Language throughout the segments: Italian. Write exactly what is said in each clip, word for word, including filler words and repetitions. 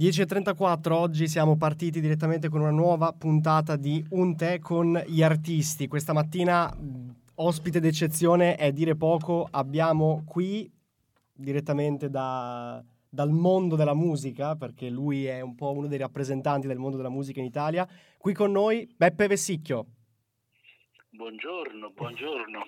dieci e trentaquattro, oggi siamo partiti direttamente con una nuova puntata di Un Tè con gli artisti. Questa mattina ospite d'eccezione è dire poco, abbiamo qui direttamente da, dal mondo della musica, perché lui è un po' uno dei rappresentanti del mondo della musica in Italia, qui con noi Peppe Vessicchio. Buongiorno, buongiorno.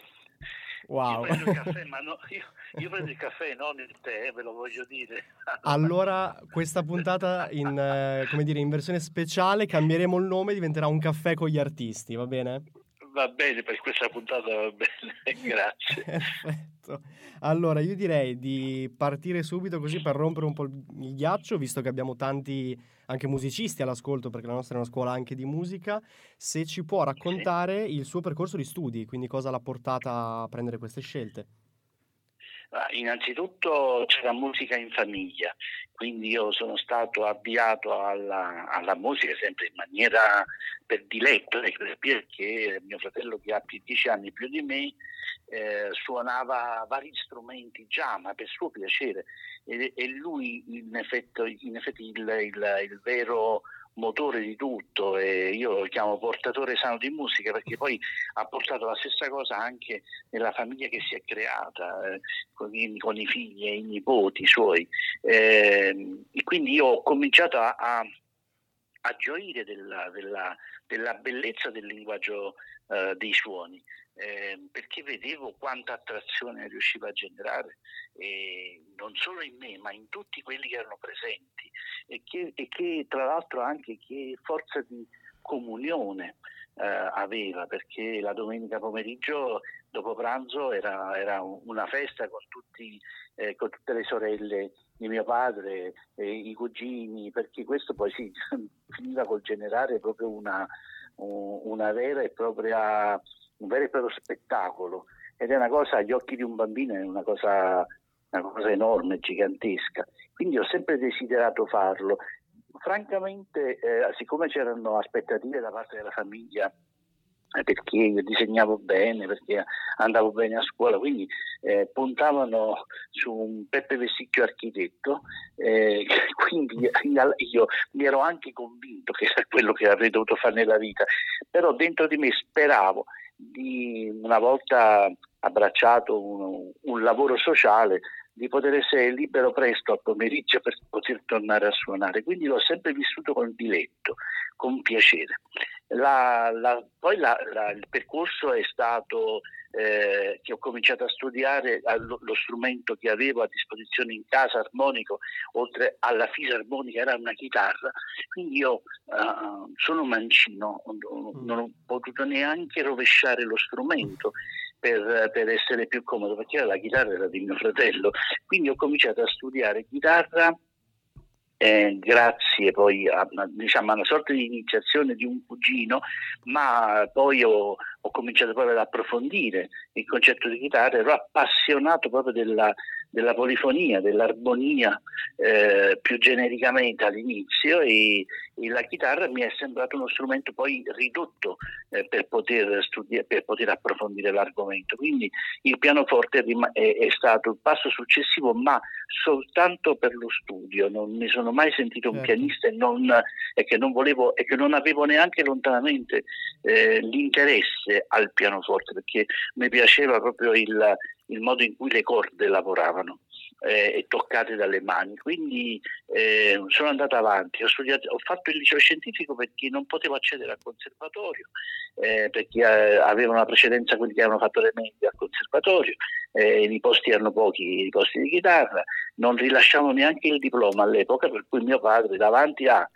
Wow. Io prendo il caffè, ma no, io, io prendo il caffè, non il tè, ve lo voglio dire. Allora, questa puntata in, eh, come dire, in versione speciale cambieremo il nome, diventerà Un Caffè con gli artisti, va bene? Va bene, per questa puntata va bene, grazie. Perfetto. Allora, io direi di partire subito così per rompere un po' il ghiaccio, visto che abbiamo tanti anche musicisti all'ascolto, perché la nostra è una scuola anche di musica. Se ci può raccontare il suo percorso di studi, quindi cosa l'ha portata a prendere queste scelte? Innanzitutto c'era musica in famiglia, quindi io sono stato avviato alla, alla musica sempre in maniera prediletta, perché mio fratello, che ha dieci anni più di me, eh, suonava vari strumenti già, ma per suo piacere, e, e lui in effetti, in effetti il, il, il vero motore di tutto, e io lo chiamo portatore sano di musica, perché poi ha portato la stessa cosa anche nella famiglia che si è creata, eh, con, i, con i figli e i nipoti suoi, eh, e quindi io ho cominciato a, a, a gioire della, della, della bellezza del linguaggio eh, dei suoni, eh, perché vedevo quanta attrazione riusciva a generare, e non solo in me ma in tutti quelli che erano presenti, e che, e che tra l'altro anche che forza di comunione eh, aveva, perché la domenica pomeriggio dopo pranzo era, era una festa con, tutti, eh, con tutte le sorelle di mio padre, eh, i cugini, perché questo poi si finiva col generare proprio una, una vera e propria, un vero e proprio spettacolo, ed è una cosa, agli occhi di un bambino è una cosa, una cosa enorme, gigantesca. Quindi ho sempre desiderato farlo. Francamente, eh, siccome c'erano aspettative da parte della famiglia, eh, perché io disegnavo bene, perché andavo bene a scuola, quindi eh, puntavano su un Peppe Vessicchio architetto, eh, quindi io mi ero anche convinto che era quello che avrei dovuto fare nella vita, però dentro di me speravo di, una volta abbracciato un, un lavoro sociale, di poter essere libero presto al pomeriggio per poter tornare a suonare. Quindi l'ho sempre vissuto con diletto, con piacere. La, la, poi la, la, il percorso è stato eh, che ho cominciato a studiare lo, lo strumento che avevo a disposizione in casa, armonico, oltre alla fisarmonica era una chitarra, quindi io uh, sono mancino, non ho potuto neanche rovesciare lo strumento Per, per essere più comodo, perché la chitarra era di mio fratello, quindi ho cominciato a studiare chitarra eh, grazie poi a una, diciamo, a una sorta di iniziazione di un cugino, ma poi ho, ho cominciato proprio ad approfondire il concetto di chitarra, ero appassionato proprio della, della polifonia, dell'armonia eh, più genericamente all'inizio, e, e la chitarra mi è sembrato uno strumento poi ridotto eh, per poter studiare, per poter approfondire l'argomento. Quindi il pianoforte è, è stato il passo successivo, ma soltanto per lo studio. Non mi sono mai sentito un pianista, e, non, e che non volevo e che non avevo neanche lontanamente eh, l'interesse al pianoforte, perché mi piaceva proprio il il modo in cui le corde lavoravano eh, e toccate dalle mani. Quindi eh, sono andato avanti, ho studiato, ho fatto il liceo scientifico perché non potevo accedere al conservatorio, eh, perché eh, avevano una precedenza quelli che avevano fatto le medie al conservatorio, eh, i posti erano pochi, i posti di chitarra, non rilasciavano neanche il diploma all'epoca, per cui mio padre davanti a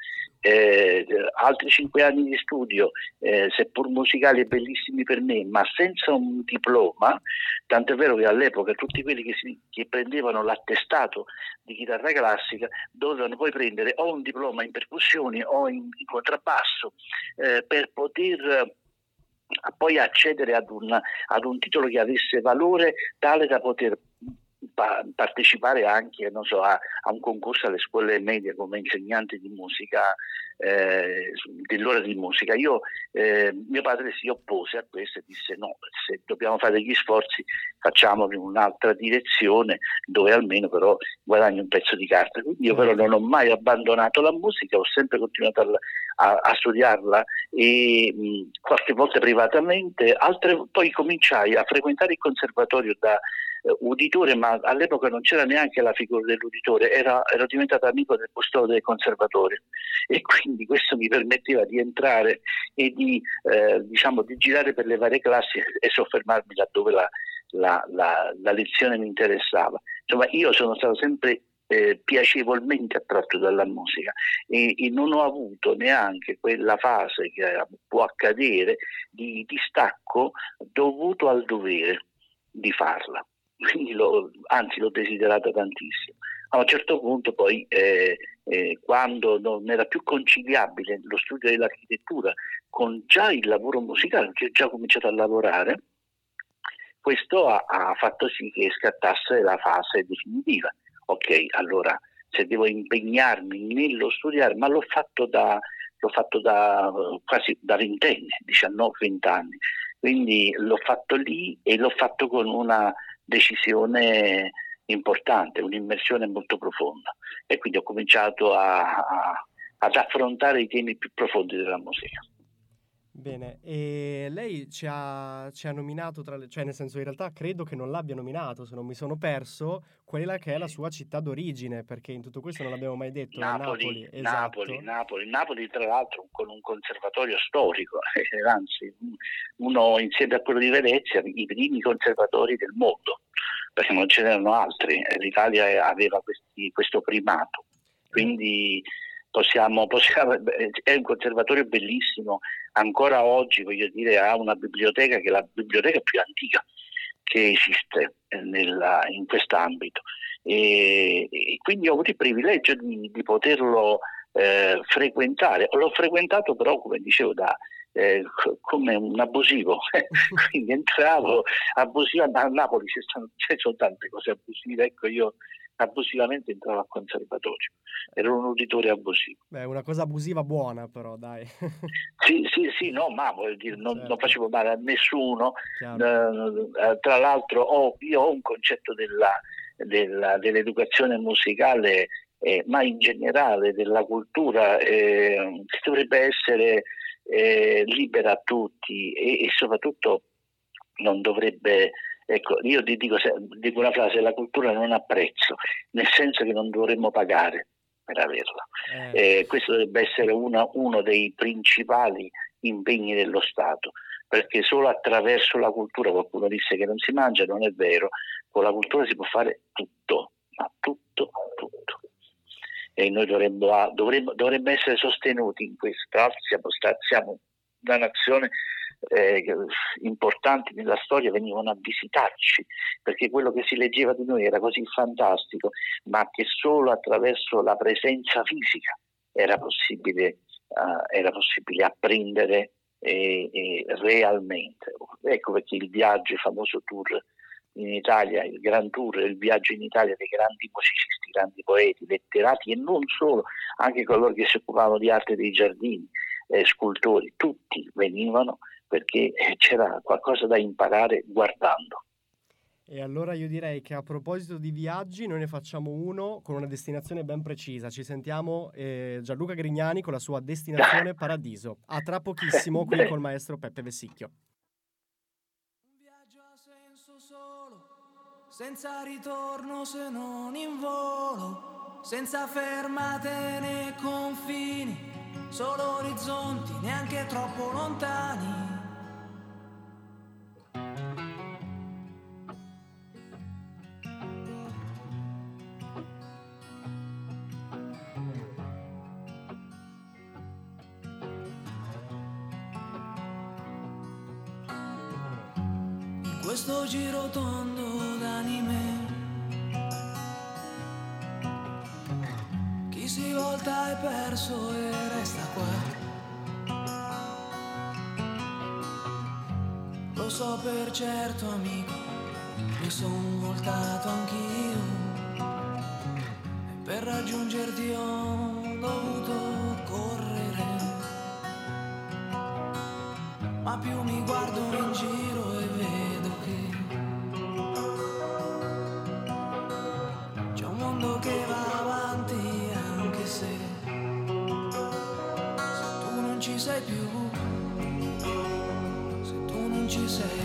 Eh, altri cinque anni di studio, eh, seppur musicali e bellissimi per me, ma senza un diploma, tant'è vero che all'epoca tutti quelli che, si, che prendevano l'attestato di chitarra classica dovevano poi prendere o un diploma in percussioni o in, in contrabbasso eh, per poter eh, poi accedere ad un, ad un titolo che avesse valore tale da poter pa- partecipare anche, non so, a, a un concorso alle scuole medie come insegnante di musica, eh, dell'ora di musica. Io, eh, mio padre si oppose a questo e disse no, se dobbiamo fare degli sforzi facciamolo in un'altra direzione dove almeno però guadagni un pezzo di carta. Quindi io però non ho mai abbandonato la musica, ho sempre continuato a, a, a studiarla, e mh, qualche volta privatamente, altre, poi cominciai a frequentare il conservatorio da uditore, ma all'epoca non c'era neanche la figura dell'uditore, era, ero diventato amico del custode del conservatorio, e quindi questo mi permetteva di entrare e di, eh, diciamo, di girare per le varie classi e soffermarmi laddove la, la, la, la lezione mi interessava. Insomma, io sono stato sempre eh, piacevolmente attratto dalla musica e, e non ho avuto neanche quella fase che può accadere di distacco dovuto al dovere di farla. Quindi l'ho, anzi l'ho desiderata tantissimo. A un certo punto poi, eh, eh, quando non era più conciliabile lo studio dell'architettura con già il lavoro musicale, che ho già cominciato a lavorare, questo ha, ha fatto sì che scattasse la fase definitiva. Ok, allora se devo impegnarmi nello studiare, ma l'ho fatto da, l'ho fatto da quasi da ventenne, diciannove venti anni, quindi l'ho fatto lì e l'ho fatto con una decisione importante, un'immersione molto profonda, e quindi ho cominciato a, a, ad affrontare i temi più profondi della musica. Bene, e lei ci ha, ci ha nominato, tra le, cioè nel senso in realtà credo che non l'abbia nominato, se non mi sono perso, quella che è la sua città d'origine, perché in tutto questo non l'abbiamo mai detto, Napoli, Napoli, esatto. Napoli, Napoli, Napoli tra l'altro con un conservatorio storico, eh, anzi uno insieme a quello di Venezia, i primi conservatori del mondo, perché non ce n'erano altri, l'Italia aveva questi, questo primato, quindi... Possiamo, possiamo, è un conservatorio bellissimo, ancora oggi voglio dire ha una biblioteca che è la biblioteca più antica che esiste nella, in quest'ambito, e, e quindi ho avuto il privilegio di, di poterlo eh, frequentare. L'ho frequentato però, come dicevo, da eh, come un abusivo, quindi entravo abusivo. A Napoli ci sono, ci sono tante cose abusive, ecco io abusivamente entrava al conservatorio, era un uditore abusivo. Beh, una cosa abusiva buona però, dai. sì, sì, sì, no, ma voglio dire, non, certo. non facevo male a nessuno. Eh, tra l'altro ho, io ho un concetto della, della, dell'educazione musicale, eh, ma in generale della cultura, eh, che dovrebbe essere eh, libera a tutti e, e soprattutto non dovrebbe... Ecco, io ti dico, dico una frase, la cultura non ha prezzo, nel senso che non dovremmo pagare per averla. Eh. Eh, questo dovrebbe essere una, uno dei principali impegni dello Stato, perché solo attraverso la cultura, qualcuno disse che non si mangia, non è vero, con la cultura si può fare tutto, ma tutto, tutto. E noi dovremmo, dovremmo, dovremmo essere sostenuti in questo, tra l'altro siamo, siamo una nazione... Eh, importanti nella storia venivano a visitarci, perché quello che si leggeva di noi era così fantastico, ma che solo attraverso la presenza fisica era possibile, eh, era possibile apprendere eh, eh, realmente. Ecco perché il viaggio, il famoso tour in Italia, il Grand Tour, il viaggio in Italia dei grandi musicisti, grandi poeti, letterati e non solo, anche coloro che si occupavano di arte dei giardini, eh, scultori, tutti venivano perché c'era qualcosa da imparare guardando. E allora io direi che a proposito di viaggi noi ne facciamo uno con una destinazione ben precisa. Ci sentiamo eh, Gianluca Grignani con la sua Destinazione Paradiso. A tra pochissimo qui col maestro Peppe Vessicchio. Un viaggio a senso solo, senza ritorno se non in volo, senza fermate né confini, solo orizzonti neanche troppo lontani. Questo giro tondo d'anime, chi si volta è perso e resta qua. Lo so per certo, amico, mi son voltato anch'io, per raggiungerti ho dovuto correre, ma più mi guardo in giro e vedo che c'è un mondo che va avanti anche se, se tu non ci sei più, se tu non ci sei.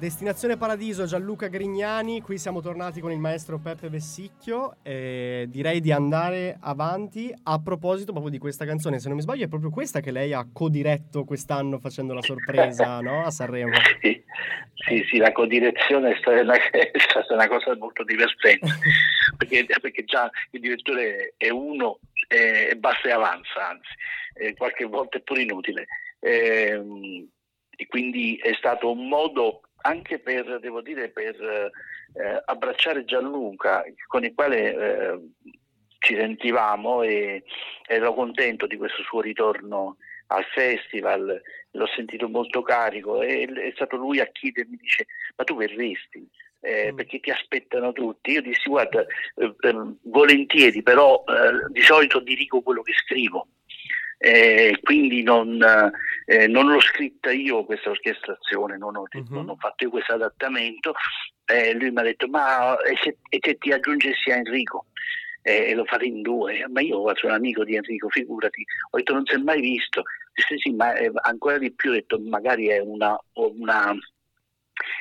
Destinazione Paradiso, Gianluca Grignani. Qui siamo tornati con il maestro Peppe Vessicchio e direi di andare avanti a proposito proprio di questa canzone. Se non mi sbaglio è proprio questa che lei ha codiretto quest'anno facendo la sorpresa, no? A Sanremo. Sì, sì, sì, la codirezione è stata una, è stata una cosa molto divertente perché, perché già il direttore è uno e basta e avanza, anzi eh, qualche volta è pure inutile eh, e quindi è stato un modo anche per, devo dire, per eh, abbracciare Gianluca, con il quale eh, ci sentivamo e ero contento di questo suo ritorno al festival, l'ho sentito molto carico e è stato lui a chiedermi, dice, ma tu verresti? Eh, mm. Perché ti aspettano tutti. Io dissi, guarda, eh, eh, volentieri, però eh, di solito dirigo quello che scrivo. Eh, quindi non, eh, non l'ho scritta io questa orchestrazione, non ho, uh-huh. non ho fatto io questo adattamento. Eh, lui mi ha detto: ma e se, e se ti aggiungessi a Enrico? Eh, e lo fate in due. Ma io faccio un amico di Enrico, figurati. Ho detto: non si è mai visto. Sì, sì, ma eh, ancora di più ho detto: magari è una, una,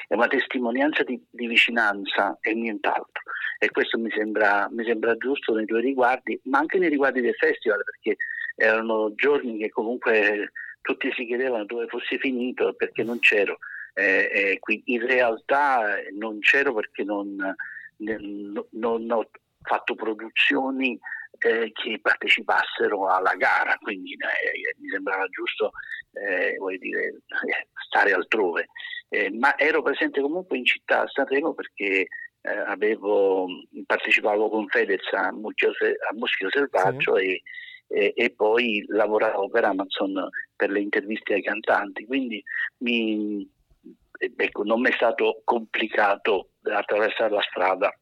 è una testimonianza di, di vicinanza e nient'altro. E questo mi sembra, mi sembra giusto nei tuoi riguardi, ma anche nei riguardi del festival, perché erano giorni che comunque tutti si chiedevano dove fossi finito perché non c'ero, eh, eh, quindi in realtà non c'ero perché non, non ho fatto produzioni eh, che partecipassero alla gara, quindi eh, mi sembrava giusto eh, voglio dire, stare altrove, eh, ma ero presente comunque in città a Sanremo perché eh, avevo, partecipavo con Fedez a Muschio, a Muschio Selvaggio, sì. e E, e poi lavoravo per Amazon per le interviste ai cantanti, quindi mi, ecco, non mi è stato complicato attraversare la strada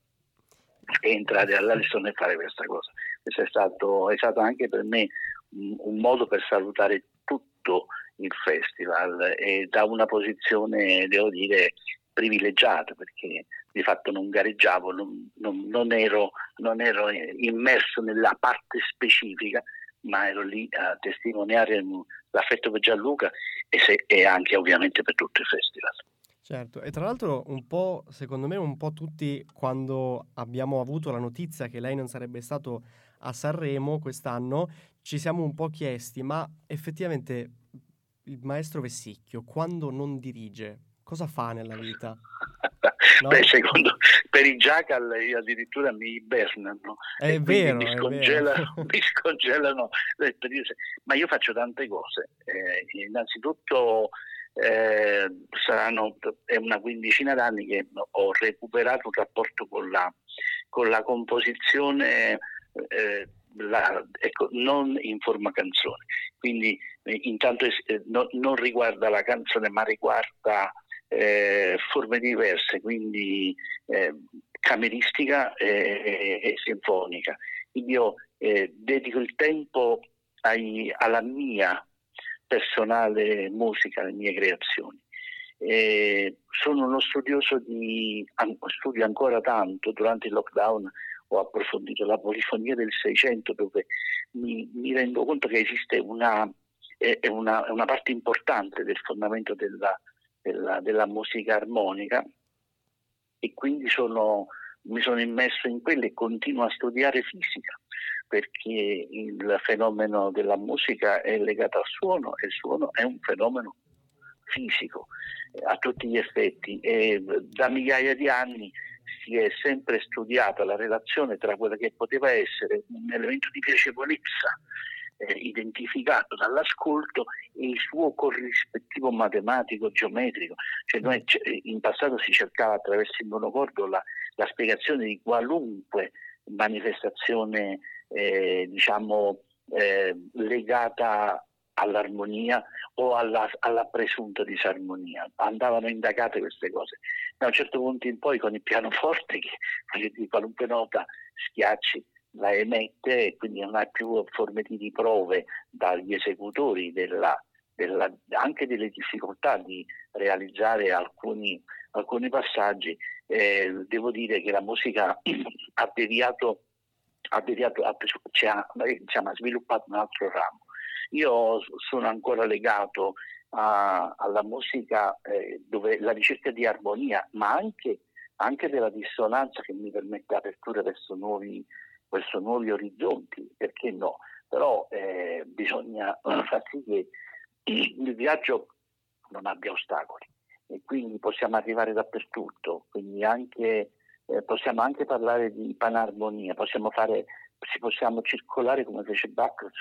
e entrare all'Ariston e fare questa cosa. Questo è stato, è stato anche per me un, un modo per salutare tutto il festival e da una posizione, devo dire, privilegiata, perché di fatto non gareggiavo, non, non, non, ero, non ero immerso nella parte specifica, ma ero lì a testimoniare l'affetto per Gianluca e, se, e anche ovviamente per tutto il festival. Certo, e tra l'altro un po', secondo me, un po' tutti quando abbiamo avuto la notizia che lei non sarebbe stato a Sanremo quest'anno, ci siamo un po' chiesti, ma effettivamente il maestro Vessicchio quando non dirige cosa fa nella vita? No? Beh, secondo, per i Jackal addirittura mi ibernano, è vero, mi, scongelano, è vero. mi scongelano le periode. Ma io faccio tante cose, eh, innanzitutto eh, saranno è una quindicina d'anni che ho recuperato il rapporto con la, con la composizione, eh, la, ecco, non in forma canzone, quindi eh, intanto eh, no, non riguarda la canzone ma riguarda Eh, forme diverse, quindi eh, cameristica e, e, e sinfonica. Quindi io eh, dedico il tempo ai, alla mia personale musica, alle mie creazioni. Eh, sono uno studioso di, an- studio ancora tanto, durante il lockdown ho approfondito la polifonia del Seicento, dove mi, mi rendo conto che esiste una, eh, una, una parte importante del fondamento della Della, della musica armonica, e quindi sono, mi sono immesso in quello e continuo a studiare fisica, perché il fenomeno della musica è legato al suono e il suono è un fenomeno fisico a tutti gli effetti, e da migliaia di anni si è sempre studiata la relazione tra quella che poteva essere un elemento di piacevolezza eh, identificato dall'ascolto e il suo corrispettivo matematico geometrico. Cioè noi in passato si cercava attraverso il monocordo la, la spiegazione di qualunque manifestazione eh, diciamo eh, legata all'armonia o alla, alla presunta disarmonia. Andavano indagate queste cose. Da un certo punto in poi, con il pianoforte che di qualunque nota schiacci la emette, e quindi non ha più forme di prove dagli esecutori della, della, anche delle difficoltà di realizzare alcuni, alcuni passaggi. Eh, devo dire che la musica ha deviato, ha deviato ha, cioè, ha, diciamo, ha sviluppato un altro ramo. Io sono ancora legato a, alla musica, eh, dove la ricerca di armonia, ma anche, anche della dissonanza, che mi permette aperture verso nuovi, verso nuovi orizzonti, perché no? Però eh, bisogna far sì che il viaggio non abbia ostacoli, e quindi possiamo arrivare dappertutto, quindi anche, eh, possiamo anche parlare di panarmonia, possiamo fare, possiamo circolare come fece Bacchus,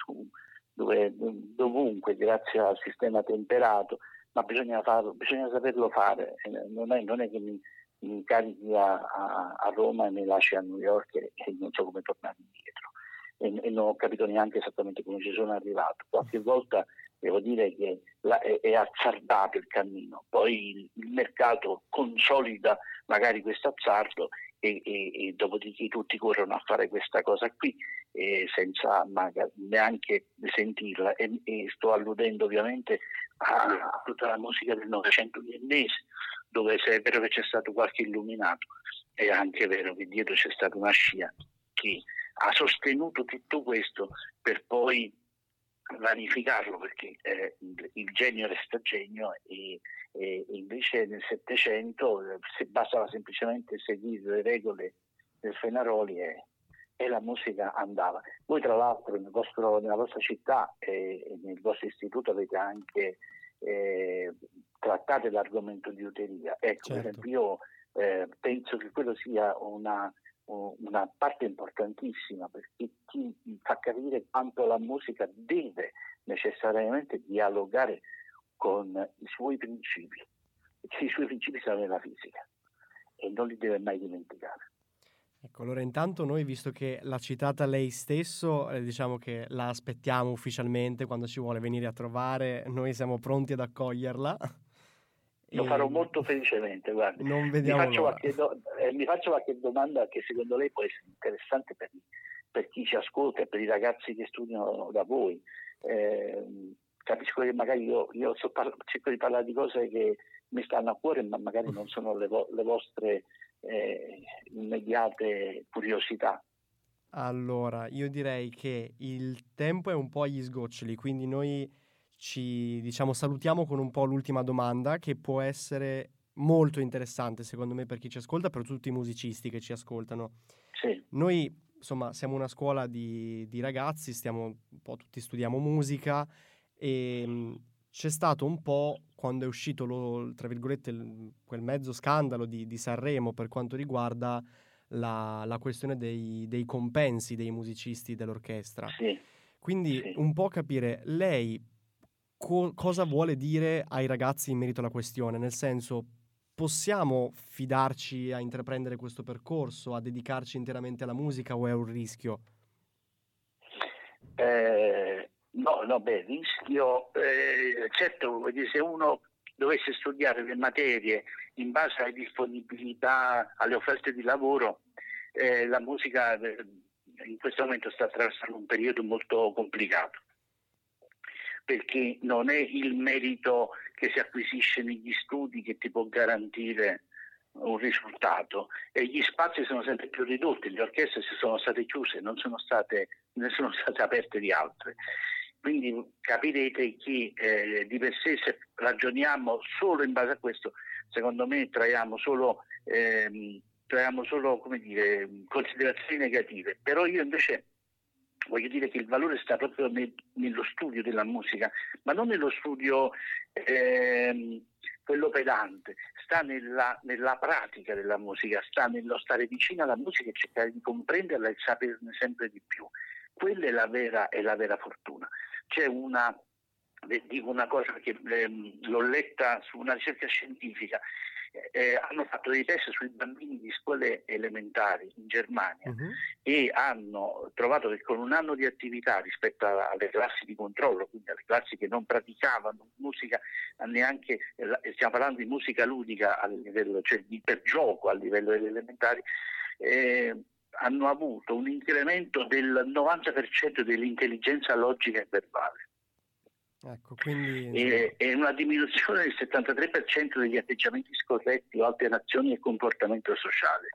dove, dovunque, grazie al sistema temperato, ma bisogna farlo, bisogna saperlo fare. Non è, non è che mi, mi incarichi a, a, a Roma e mi lasci a New York e, e non so come tornare indietro, e, e non ho capito neanche esattamente come ci sono arrivato. Qualche volta devo dire che la, è, è azzardato il cammino, poi il, il mercato consolida magari questo azzardo, e, e, e dopodiché tutti corrono a fare questa cosa qui, e senza magari neanche sentirla, e, e sto alludendo ovviamente a tutta la musica del Novecento viennese, dove se è vero che c'è stato qualche illuminato, è anche vero che dietro c'è stata una scia che ha sostenuto tutto questo per poi vanificarlo, perché eh, il genio resta genio, e, e invece nel Settecento, se bastava semplicemente seguire le regole del Fenaroli e, e la musica andava. Voi tra l'altro nel vostro, nella vostra città e, e nel vostro istituto avete anche eh, trattato l'argomento di uteria. Ecco, certo. Per esempio io eh, penso che quello sia una una parte importantissima, perché ti fa capire quanto la musica deve necessariamente dialogare con i suoi principi, i suoi principi sono nella fisica e non li deve mai dimenticare. Ecco, allora intanto noi, visto che l'ha citata lei stesso, eh, diciamo che la aspettiamo ufficialmente, quando ci vuole venire a trovare noi siamo pronti ad accoglierla. Lo farò molto felicemente, guardi. Non vediamo mi, faccio qualche do- eh, mi faccio qualche domanda che secondo lei può essere interessante per, per chi ci ascolta e per i ragazzi che studiano da voi. Eh, capisco che magari io, io so par- cerco di parlare di cose che mi stanno a cuore, ma magari non sono le, vo- le vostre eh, immediate curiosità. Allora, io direi che il tempo è un po' agli sgoccioli, quindi noi ci diciamo salutiamo con un po' l'ultima domanda, che può essere molto interessante secondo me per chi ci ascolta, per tutti i musicisti che ci ascoltano. Sì. Noi insomma siamo una scuola di, di ragazzi, stiamo un po', tutti studiamo musica, e mh, c'è stato un po', quando è uscito lo, tra virgolette l, quel mezzo scandalo di, di Sanremo per quanto riguarda la, la questione dei, dei compensi dei musicisti dell'orchestra. Sì. Quindi sì. Un po' capire lei cosa vuole dire ai ragazzi in merito alla questione, nel senso, possiamo fidarci a intraprendere questo percorso, a dedicarci interamente alla musica, o è un rischio? Eh, no, no, beh, rischio, eh, certo, se uno dovesse studiare le materie in base alle disponibilità, alle offerte di lavoro, eh, la musica in questo momento sta attraversando un periodo molto complicato, perché non è il merito che si acquisisce negli studi che ti può garantire un risultato, e gli spazi sono sempre più ridotti, le orchestre si sono state chiuse, non sono state, ne sono state aperte di altre. Quindi capirete che eh, di per sé, se ragioniamo solo in base a questo, secondo me traiamo solo, ehm, traiamo solo come dire, considerazioni negative. Però io invece voglio dire che il valore sta proprio nel, nello studio della musica, ma non nello studio ehm, quello pedante, sta nella, nella pratica della musica, sta nello stare vicino alla musica e cercare di comprenderla e saperne sempre di più. Quella è la vera, è la vera fortuna. C'è una, dico una cosa che ehm, l'ho letta su una ricerca scientifica. Eh, hanno fatto dei test sui bambini di scuole elementari in Germania uh-huh. e hanno trovato che con un anno di attività rispetto a, alle classi di controllo, quindi alle classi che non praticavano musica neanche, eh, stiamo parlando di musica ludica a livello, cioè di per gioco a livello degli elementari, eh, hanno avuto un incremento del novanta per cento dell'intelligenza logica e verbale. Ecco, quindi... e, e una diminuzione del settantatré per cento degli atteggiamenti scorretti o alterazioni del comportamento sociale.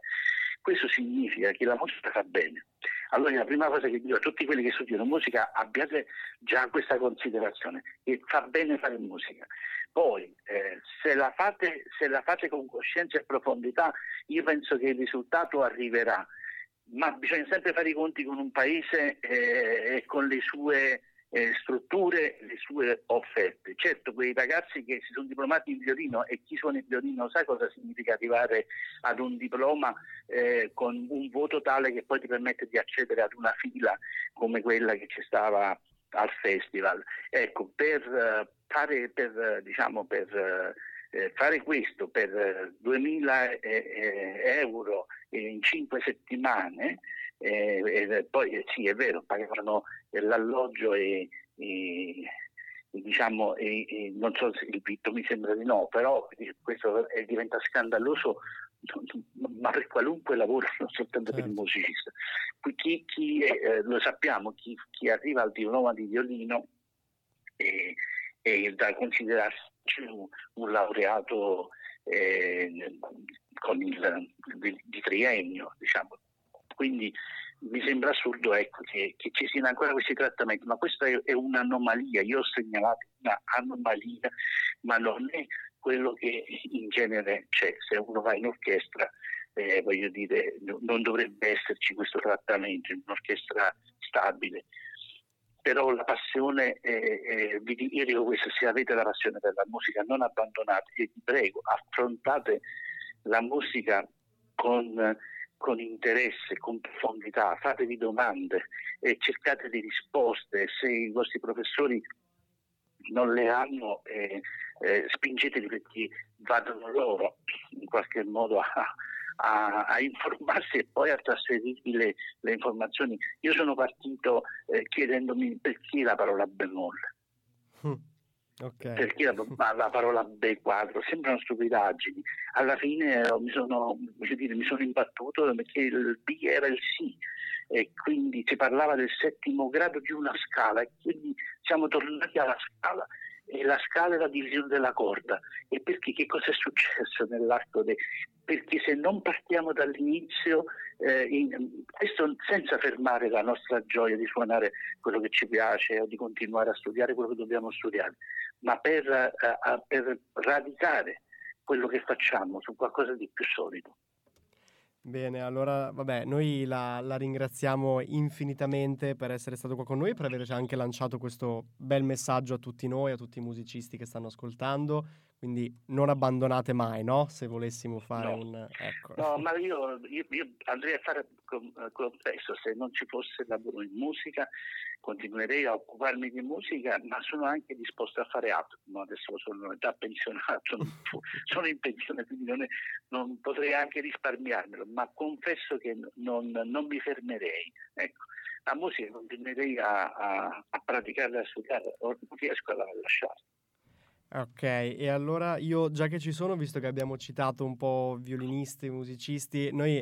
Questo significa che la musica fa bene. Allora la prima cosa che dico a tutti quelli che studiano musica: abbiate già questa considerazione, che fa bene fare musica. Poi eh, se la fate, se la fate con coscienza e profondità, io penso che il risultato arriverà, ma bisogna sempre fare i conti con un paese eh, e con le sue Eh, strutture, le sue offerte. Certo, quei ragazzi che si sono diplomati in violino, e chi suona il violino sa cosa significa arrivare ad un diploma eh, con un voto tale che poi ti permette di accedere ad una fila come quella che ci stava al festival. Ecco, per fare, per, diciamo, per eh, fare questo per duemila eh, eh, euro in cinque settimane. Eh, eh, poi eh, sì, è vero, pagavano eh, l'alloggio e, e diciamo e, e, non so se il vitto, mi sembra di no, però eh, questo è, diventa scandaloso, ma per qualunque lavoro, non soltanto certo. per il musicista. Chi, chi è, eh, lo sappiamo, chi, chi arriva al diploma di violino eh, è da considerarsi un, un laureato eh, con il di, di triennio, diciamo. Quindi mi sembra assurdo, ecco, che, che ci siano ancora questi trattamenti, ma questa è, è un'anomalia. Io ho segnalato un'anomalia, ma non è quello che in genere c'è. Se uno va in orchestra, eh, voglio dire, non dovrebbe esserci questo trattamento in un'orchestra stabile. Però la passione, eh, eh, io dico questo, se avete la passione per la musica non abbandonate, e vi prego, affrontate la musica con... con interesse, con profondità, fatevi domande e cercate di risposte. Se i vostri professori non le hanno, eh, eh, spingeteli perché vadano loro in qualche modo a, a, a informarsi e poi a trasferirvi le, le informazioni. Io sono partito eh, chiedendomi perché la parola bemolle. Mm. Okay. Perché la, la parola B quattro sembrano stupidaggini. Alla fine eh, mi, sono, dire, mi sono imbattuto perché il B era il sì, e quindi si parlava del settimo grado di una scala, e quindi siamo tornati alla scala, e la scala è la divisione della corda. E perché, che cosa è successo nell'arco de... perché se non partiamo dall'inizio eh, in, questo senza fermare la nostra gioia di suonare quello che ci piace o di continuare a studiare quello che dobbiamo studiare, ma per, eh, per radicare quello che facciamo su qualcosa di più solido. Bene, allora vabbè, noi la, la ringraziamo infinitamente per essere stato qua con noi, per averci anche lanciato questo bel messaggio a tutti noi, a tutti i musicisti che stanno ascoltando. Quindi non abbandonate mai, no? Se volessimo fare no. un... Ecco. No, ma io, io, io andrei a fare confesso, se non ci fosse lavoro in musica, continuerei a occuparmi di musica, ma sono anche disposto a fare altro. No, adesso sono da pensionato, sono in pensione, quindi non, è, non potrei anche risparmiarmelo, ma confesso che non, non mi fermerei, ecco. La musica continuerei a, a, a praticarla, a studiare, non riesco a lasciarla. Ok, e allora io, già che ci sono, visto che abbiamo citato un po' violinisti, musicisti, noi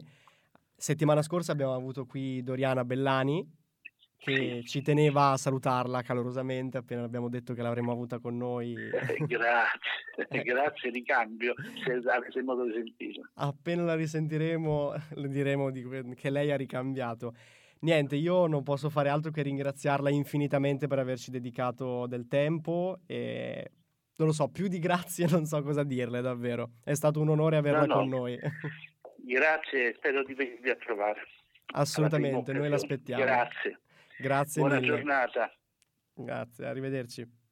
settimana scorsa abbiamo avuto qui Doriana Bellani, che ci teneva a salutarla calorosamente appena abbiamo detto che l'avremmo avuta con noi. Grazie, grazie di cambio, se, se modo di sentire. Appena la risentiremo, le diremo di, che lei ha ricambiato. Niente, io non posso fare altro che ringraziarla infinitamente per averci dedicato del tempo e... non lo so, più di grazie non so cosa dirle, davvero. È stato un onore averla no, no. con noi. Grazie, spero di venirvi a trovare. Assolutamente, noi l'aspettiamo. Grazie. Grazie mille. Buona giornata. Grazie, arrivederci.